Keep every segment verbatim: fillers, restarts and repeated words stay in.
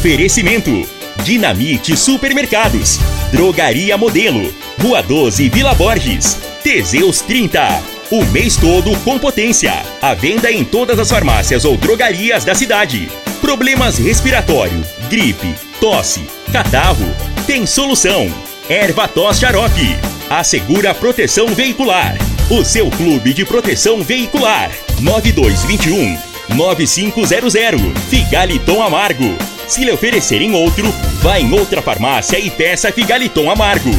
Oferecimento: Dinamite Supermercados, Drogaria Modelo, Rua doze Vila Borges, Teseus trinta. O mês todo com potência. A venda em todas as farmácias ou drogarias da cidade. Problemas respiratórios, gripe, tosse, catarro. Tem solução. Erva Tosse Xarope. Assegura proteção veicular. O seu clube de proteção veicular. nove dois dois um nove cinco zero zero. Figaliton Amargo. Se lhe oferecerem outro, vá em outra farmácia e peça Figaliton Amargo.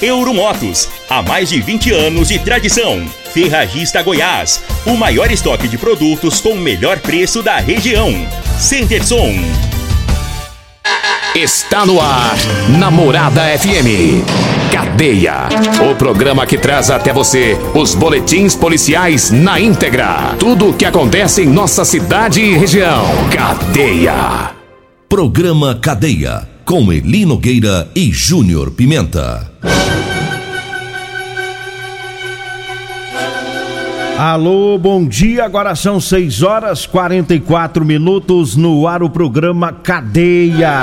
Euromotos, há mais de vinte anos de tradição. Ferragista Goiás, o maior estoque de produtos com o melhor preço da região. Centerson. Está no ar, Namorada F M Cadeia, o programa que traz até você os boletins policiais na íntegra. Tudo o que acontece em nossa cidade e região. Cadeia. Programa Cadeia, com Eli Nogueira e Júnior Pimenta. Alô, bom dia, agora são seis horas e quarenta e quatro minutos, no ar o programa Cadeia.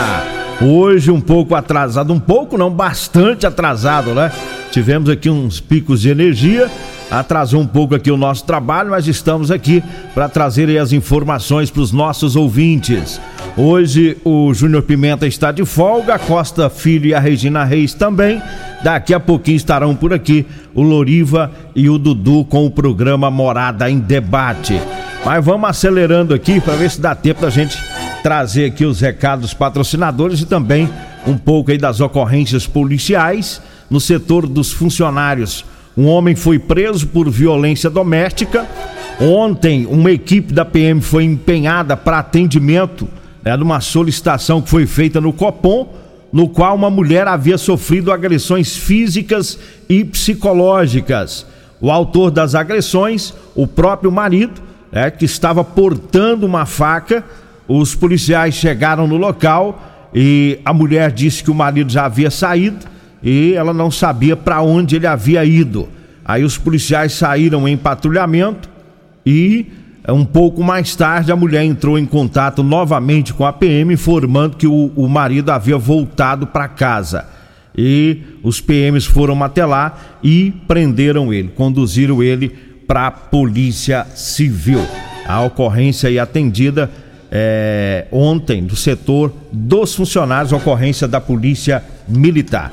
Hoje um pouco atrasado, um pouco não, bastante atrasado, né? Tivemos aqui uns picos de energia, atrasou um pouco aqui o nosso trabalho, mas estamos aqui para trazer aí as informações para os nossos ouvintes. Hoje o Júnior Pimenta está de folga, a Costa Filho e a Regina Reis também. Daqui a pouquinho estarão por aqui o Loriva e o Dudu com o programa Morada em Debate. Mas vamos acelerando aqui para ver se dá tempo da gente trazer aqui os recados patrocinadores e também um pouco aí das ocorrências policiais no setor dos funcionários. Um homem foi preso por violência doméstica. Ontem, uma equipe da P M foi empenhada para atendimento, né, de uma solicitação que foi feita no Copom, no qual uma mulher havia sofrido agressões físicas e psicológicas. O autor das agressões, o próprio marido, né, que estava portando uma faca. Os policiais chegaram no local e a mulher disse que o marido já havia saído e ela não sabia para onde ele havia ido. Aí os policiais saíram em patrulhamento e um pouco mais tarde a mulher entrou em contato novamente com a P M, informando que o, o marido havia voltado para casa. E os P Ms foram até lá e prenderam ele, conduziram ele para a Polícia Civil. A ocorrência aí atendida é, ontem do setor dos funcionários, ocorrência da Polícia Militar.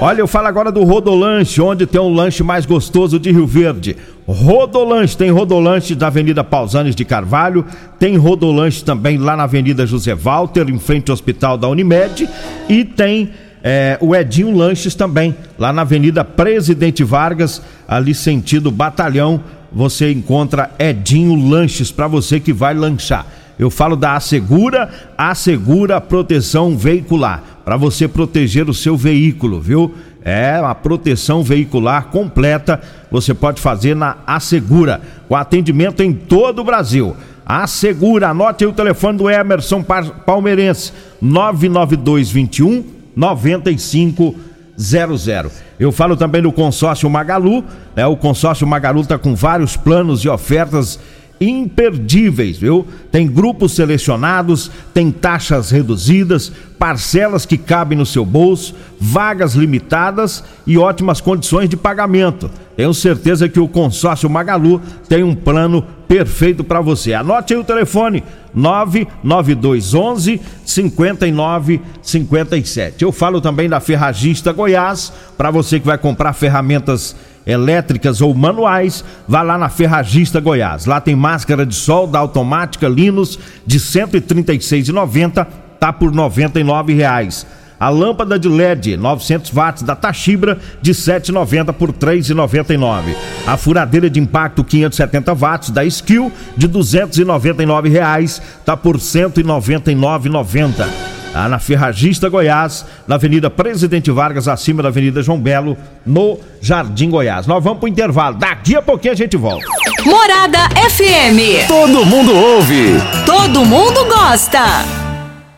Olha, eu falo agora do Rodolanche, onde tem um lanche mais gostoso de Rio Verde. Rodolanche, tem Rodolanche da Avenida Pausanes de Carvalho, tem Rodolanche também lá na Avenida José Walter, em frente ao Hospital da Unimed, e tem é, o Edinho Lanches também, lá na Avenida Presidente Vargas, ali sentido Batalhão, você encontra Edinho Lanches para você que vai lanchar. Eu falo da Assegura, Assegura Proteção Veicular, para você proteger o seu veículo, viu? É uma proteção veicular completa, você pode fazer na Assegura, com atendimento em todo o Brasil. Assegura, anote aí o telefone do Emerson Palmeirense, nove nove dois, vinte e um, noventa e cinco, zero zero. Eu falo também do consórcio Magalu, né? O consórcio Magalu está com vários planos e ofertas imperdíveis, viu? Tem grupos selecionados, tem taxas reduzidas, parcelas que cabem no seu bolso, vagas limitadas e ótimas condições de pagamento. Tenho certeza que o consórcio Magalu tem um plano perfeito para você. Anote aí o telefone nove nove dois um um, cinco nove cinco sete. Eu falo também da Ferragista Goiás, para você que vai comprar ferramentas elétricas ou manuais, vá lá na Ferragista Goiás. Lá tem máscara de sol da Automática Linus de cento e trinta e seis reais e noventa centavos, tá por noventa e nove reais. A lâmpada de L E D novecentos watts da Tachibra de sete reais e noventa centavos por três reais e noventa e nove centavos. A furadeira de impacto quinhentos e setenta watts da Skill de duzentos e noventa e nove reais, tá por cento e noventa e nove reais e noventa centavos. Ah, na Ferragista Goiás, na Avenida Presidente Vargas, acima da Avenida João Belo, no Jardim Goiás. Nós vamos pro intervalo, daqui a pouquinho a gente volta. Morada F M. Todo mundo ouve. Todo mundo gosta.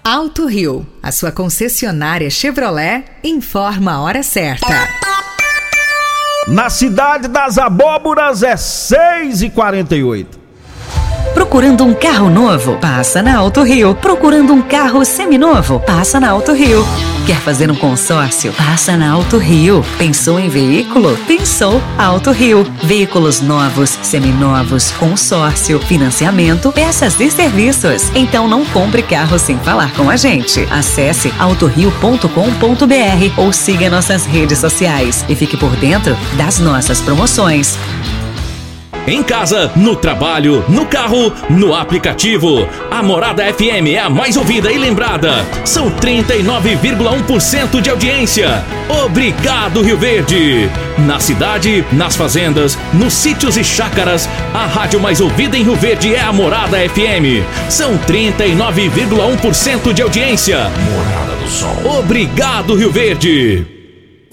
Auto Rio, a sua concessionária Chevrolet, informa a hora certa. Na cidade das abóboras é seis e quarenta e oito. Procurando um carro novo? Passa na Auto Rio. Procurando um carro seminovo? Passa na Auto Rio. Quer fazer um consórcio? Passa na Auto Rio. Pensou em veículo? Pensou Auto Rio. Veículos novos, seminovos, consórcio, financiamento, peças e serviços. Então não compre carro sem falar com a gente. Acesse autorio ponto com ponto b r ou siga nossas redes sociais e fique por dentro das nossas promoções. Em casa, no trabalho, no carro, no aplicativo. A Morada F M é a mais ouvida e lembrada. São trinta e nove vírgula um por cento de audiência. Obrigado, Rio Verde! Na cidade, nas fazendas, nos sítios e chácaras, a rádio mais ouvida em Rio Verde é a Morada F M. São trinta e nove vírgula um por cento de audiência. Morada do Sol. Obrigado, Rio Verde!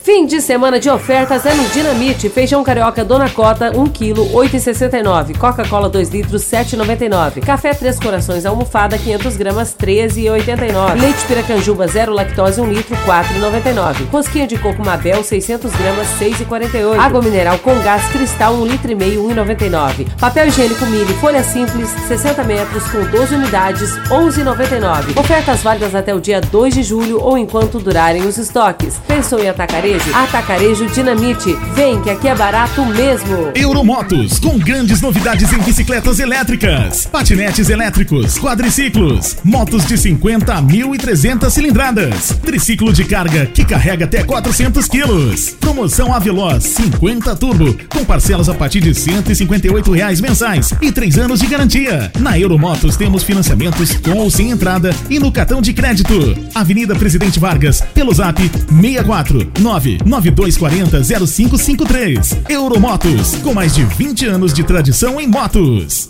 Fim de semana de ofertas é no Dinamite. Feijão carioca Dona Cota, um quilo, oito reais e sessenta e nove centavos. Coca-Cola, dois litros, sete reais e noventa e nove centavos. Café Três Corações Almofada, quinhentas gramas, treze reais e oitenta e nove centavos. Leite Piracanjuba, zero lactose, um litro, quatro reais e noventa e nove centavos. Rosquinha de coco Mabel, seiscentas gramas, seis reais e quarenta e oito centavos. Água mineral com gás cristal, um litro e meio, um real e noventa e nove centavos. Papel higiênico Mini, folha simples, sessenta metros, com doze unidades, onze reais e noventa e nove centavos. Ofertas válidas até o dia dois de julho ou enquanto durarem os estoques. Pensou em atacarejo? Atacarejo Dinamite. Vem que aqui é barato mesmo. Euromotos, com grandes novidades em bicicletas elétricas, patinetes elétricos, quadriciclos, motos de cinquenta a mil e trezentas cilindradas, triciclo de carga que carrega até quatrocentos quilos. Promoção Aveloz cinquenta Turbo, com parcelas a partir de cento e cinquenta e oito reais mensais e três anos de garantia. Na Euromotos temos financiamentos com ou sem entrada e no cartão de crédito. Avenida Presidente Vargas, pelo zap seis quatro nove nove dois quatro zero zero cinco cinco três. Euromotos, com mais de vinte anos de tradição em motos.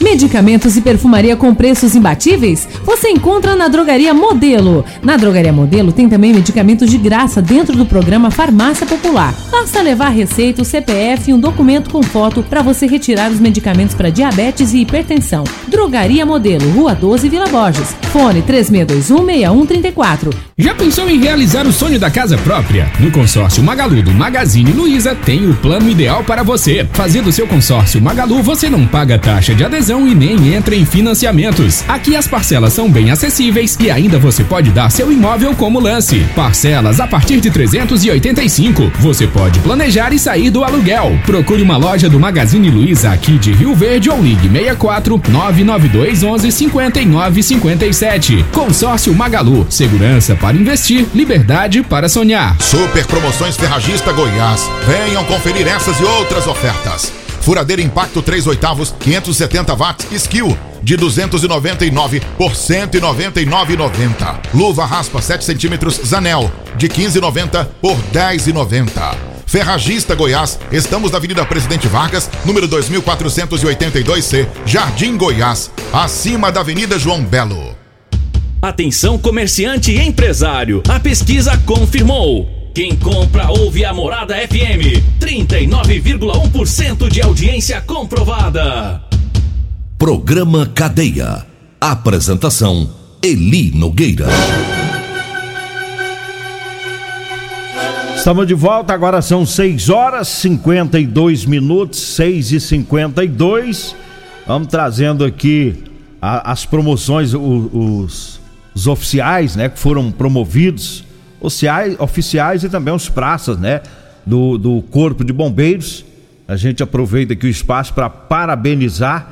Medicamentos e perfumaria com preços imbatíveis? Você encontra na Drogaria Modelo. Na Drogaria Modelo tem também medicamentos de graça dentro do programa Farmácia Popular. Basta levar receita, o C P F e um documento com foto para você retirar os medicamentos para diabetes e hipertensão. Drogaria Modelo, Rua doze, Vila Borges. Fone três seis dois um seis um três quatro. Já pensou em realizar o sonho da casa própria? No consórcio Magalu do Magazine Luiza tem o plano ideal para você. Fazendo seu consórcio Magalu, você não paga taxa de adesão e nem entra em financiamentos. Aqui as parcelas são bem acessíveis e ainda você pode dar seu imóvel como lance. Parcelas a partir de trezentos e oitenta e cinco. Você pode planejar e sair do aluguel. Procure uma loja do Magazine Luiza aqui de Rio Verde ou ligue seis quatro nove nove dois um um cinco nove cinco sete. Consórcio Magalu. Segurança para investir, liberdade para sonhar. Super promoções Ferragista Goiás. Venham conferir essas e outras ofertas. Furadeira Impacto três oitavos, quinhentos e setenta watts, Skill, de duzentos e noventa e nove por cento e noventa e nove reais e noventa centavos. Luva raspa sete centímetros, Zanel, de quinze reais e noventa centavos por dez reais e noventa centavos. Ferragista Goiás, estamos na Avenida Presidente Vargas, número dois mil quatrocentos e oitenta e dois C, Jardim Goiás, acima da Avenida João Belo. Atenção comerciante e empresário, a pesquisa confirmou. Quem compra ouve a Morada F M. trinta e nove vírgula um por cento de audiência comprovada. Programa Cadeia. Apresentação: Eli Nogueira. Estamos de volta, agora são seis horas e cinquenta e dois minutos, seis e cinquenta e dois. Vamos trazendo aqui a, as promoções, os, os oficiais, né, que foram promovidos. Oficiais, oficiais e também os praças, né, do, do Corpo de Bombeiros. A gente aproveita aqui o espaço para parabenizar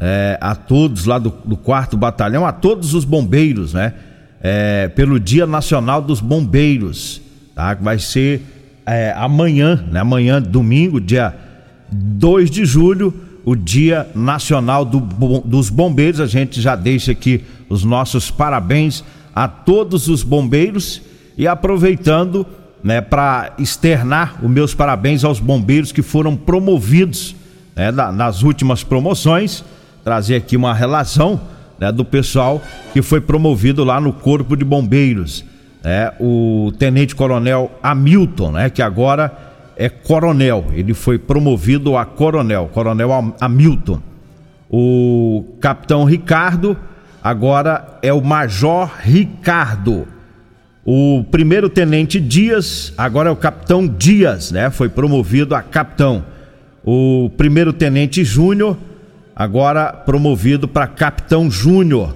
é, a todos lá do, do quarto batalhão, a todos os bombeiros, né, é, pelo Dia Nacional dos Bombeiros, tá, que vai ser é, amanhã, né, amanhã, domingo, dia dois de julho, o Dia Nacional do, dos Bombeiros. A gente já deixa aqui os nossos parabéns a todos os bombeiros. E aproveitando, né, para externar os meus parabéns aos bombeiros que foram promovidos, né, da, nas últimas promoções. trazer aqui uma relação, né, do pessoal que foi promovido lá no Corpo de Bombeiros. É, o Tenente Coronel Hamilton, né, que agora é coronel, ele foi promovido a coronel, Coronel Hamilton. O Capitão Ricardo agora é o Major Ricardo. O primeiro tenente Dias agora é o Capitão Dias, né? Foi promovido a capitão. O primeiro tenente Júnior agora promovido para Capitão Júnior.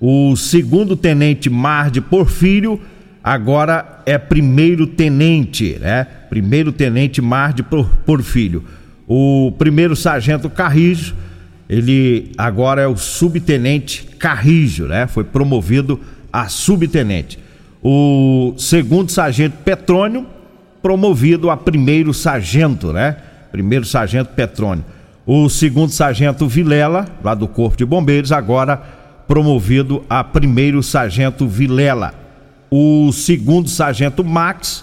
O segundo tenente Mar de Porfírio agora é primeiro tenente, né? Primeiro tenente Mar de Porfírio. O primeiro sargento Carrijo, ele agora é o subtenente Carrijo, né? Foi promovido a subtenente. O segundo sargento Petrônio, promovido a primeiro sargento, né? Primeiro sargento Petrônio. O segundo sargento Vilela, lá do Corpo de Bombeiros, agora promovido a primeiro sargento Vilela. O segundo sargento Max,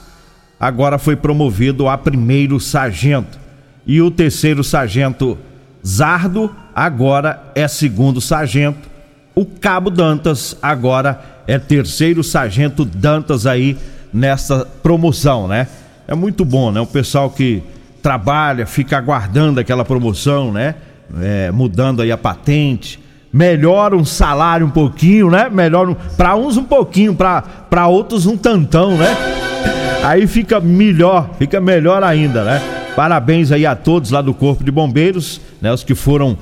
agora foi promovido a primeiro sargento. E o terceiro sargento Zardo, agora é segundo sargento. O cabo Dantas, agora é terceiro sargento Dantas aí nessa promoção, né? É muito bom, né? O pessoal que trabalha, fica aguardando aquela promoção, né? É, mudando aí a patente, melhora um salário um pouquinho, né? Melhora um, para uns um pouquinho, para outros um tantão, né? Aí fica melhor, fica melhor ainda, né? Parabéns aí a todos lá do Corpo de Bombeiros, né? Os que foram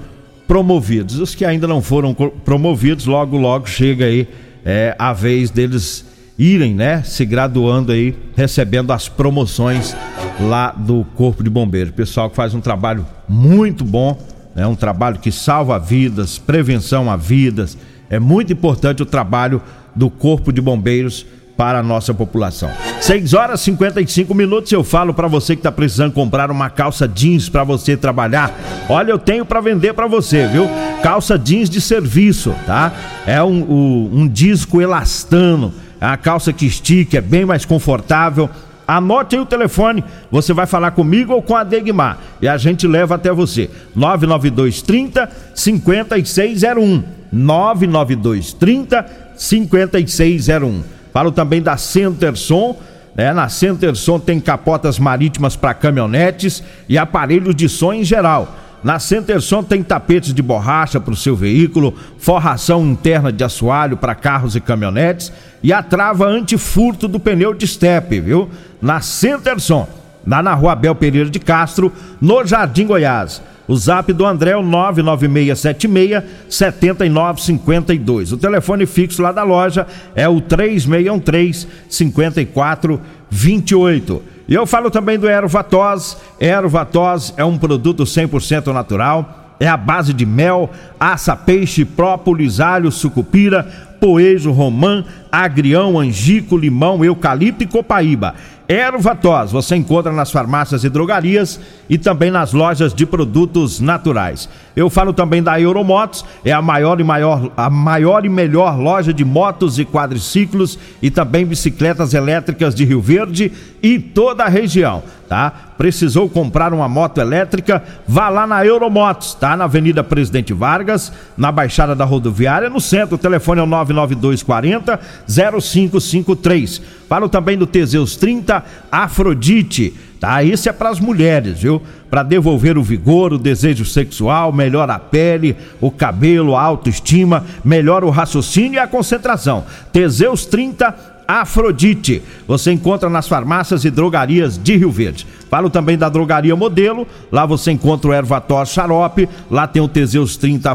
promovidos, os que ainda não foram promovidos, logo logo chega aí é, a vez deles irem, né, se graduando aí, recebendo as promoções lá do Corpo de Bombeiros. Pessoal que faz um trabalho muito bom, né, um trabalho que salva vidas, prevenção a vidas. É muito importante o trabalho do Corpo de Bombeiros para a nossa população. seis horas e cinquenta e cinco minutos, eu falo para você que tá precisando comprar uma calça jeans para você trabalhar. Olha, eu tenho para vender para você, viu? Calça jeans de serviço, tá? É um, um, um disco elastano, é uma calça que estica, é bem mais confortável. Anote aí o telefone, você vai falar comigo ou com a Degmar e a gente leva até você. nove nove dois, trinta, cinquenta e seis zero um. nove nove dois, trinta, cinquenta e seis zero um. Falo também da Centerson, né? Na Centerson tem capotas marítimas para caminhonetes e aparelhos de som em geral. Na Centerson tem tapetes de borracha para o seu veículo, forração interna de assoalho para carros e caminhonetes e a trava antifurto do pneu de estepe, viu? Na Centerson, lá na Rua Abel Pereira de Castro, no Jardim Goiás. O zap do André é o nove nove seis sete seis, sete nove cinco dois. O telefone fixo lá da loja é o três seis um três, cinco quatro dois oito. E eu falo também do Erva Tosse. Erva Tosse é um produto cem por cento natural. É a base de mel, aça, peixe, própolis, alho, sucupira, poejo, romã, agrião, angico, limão, eucalipto e copaíba. Erva Tosse você encontra nas farmácias e drogarias e também nas lojas de produtos naturais. Eu falo também da Euromotos, é a maior e, maior, a maior e melhor loja de motos e quadriciclos e também bicicletas elétricas de Rio Verde e toda a região, tá? Precisou comprar uma moto elétrica? Vá lá na Euromotos, tá? Na Avenida Presidente Vargas, na Baixada da Rodoviária, no centro. O telefone é o nove nove dois, quarenta, zero cinco cinco três. Falo também do Teseus trinta Afrodite, tá? Isso é para as mulheres, viu? Para devolver o vigor, o desejo sexual, melhora a pele, o cabelo, a autoestima, melhora o raciocínio e a concentração. Teseus trinta Afrodite, você encontra nas farmácias e drogarias de Rio Verde. Falo também da Drogaria Modelo, lá você encontra o Erva Tosse Xarope, lá tem o Teseus trinta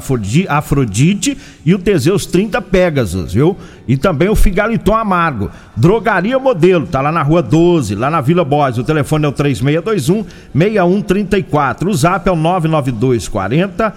Afrodite e o Teseus trinta Pegasus, viu? E também o Figaliton Amargo. Drogaria Modelo, tá lá na Rua doze, lá na Vila Bós. O telefone é o três seis dois um, seis um três quatro. O zap é o nove nove dois, quarenta...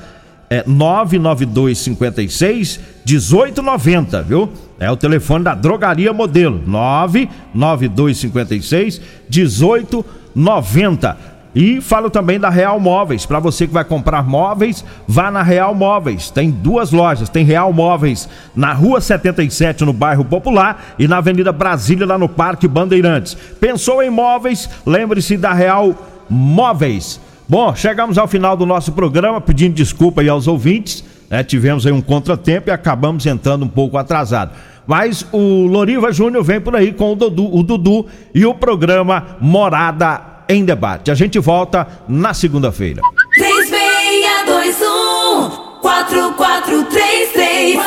É nove nove dois, cinquenta e seis, dezoito noventa, viu? É o telefone da Drogaria Modelo, nove nove dois, cinquenta e seis, dezoito noventa. E falo também da Real Móveis. Para você que vai comprar móveis, vá na Real Móveis. Tem duas lojas. Tem Real Móveis na Rua setenta e sete, no bairro Popular, e na Avenida Brasília, lá no Parque Bandeirantes. Pensou em móveis? Lembre-se da Real Móveis. Bom, chegamos ao final do nosso programa, pedindo desculpa aí aos ouvintes, né? Tivemos aí um contratempo e acabamos entrando um pouco atrasado. Mas o Loriva Júnior vem por aí com o Dudu, o Dudu e o programa Morada em Debate. A gente volta na segunda-feira.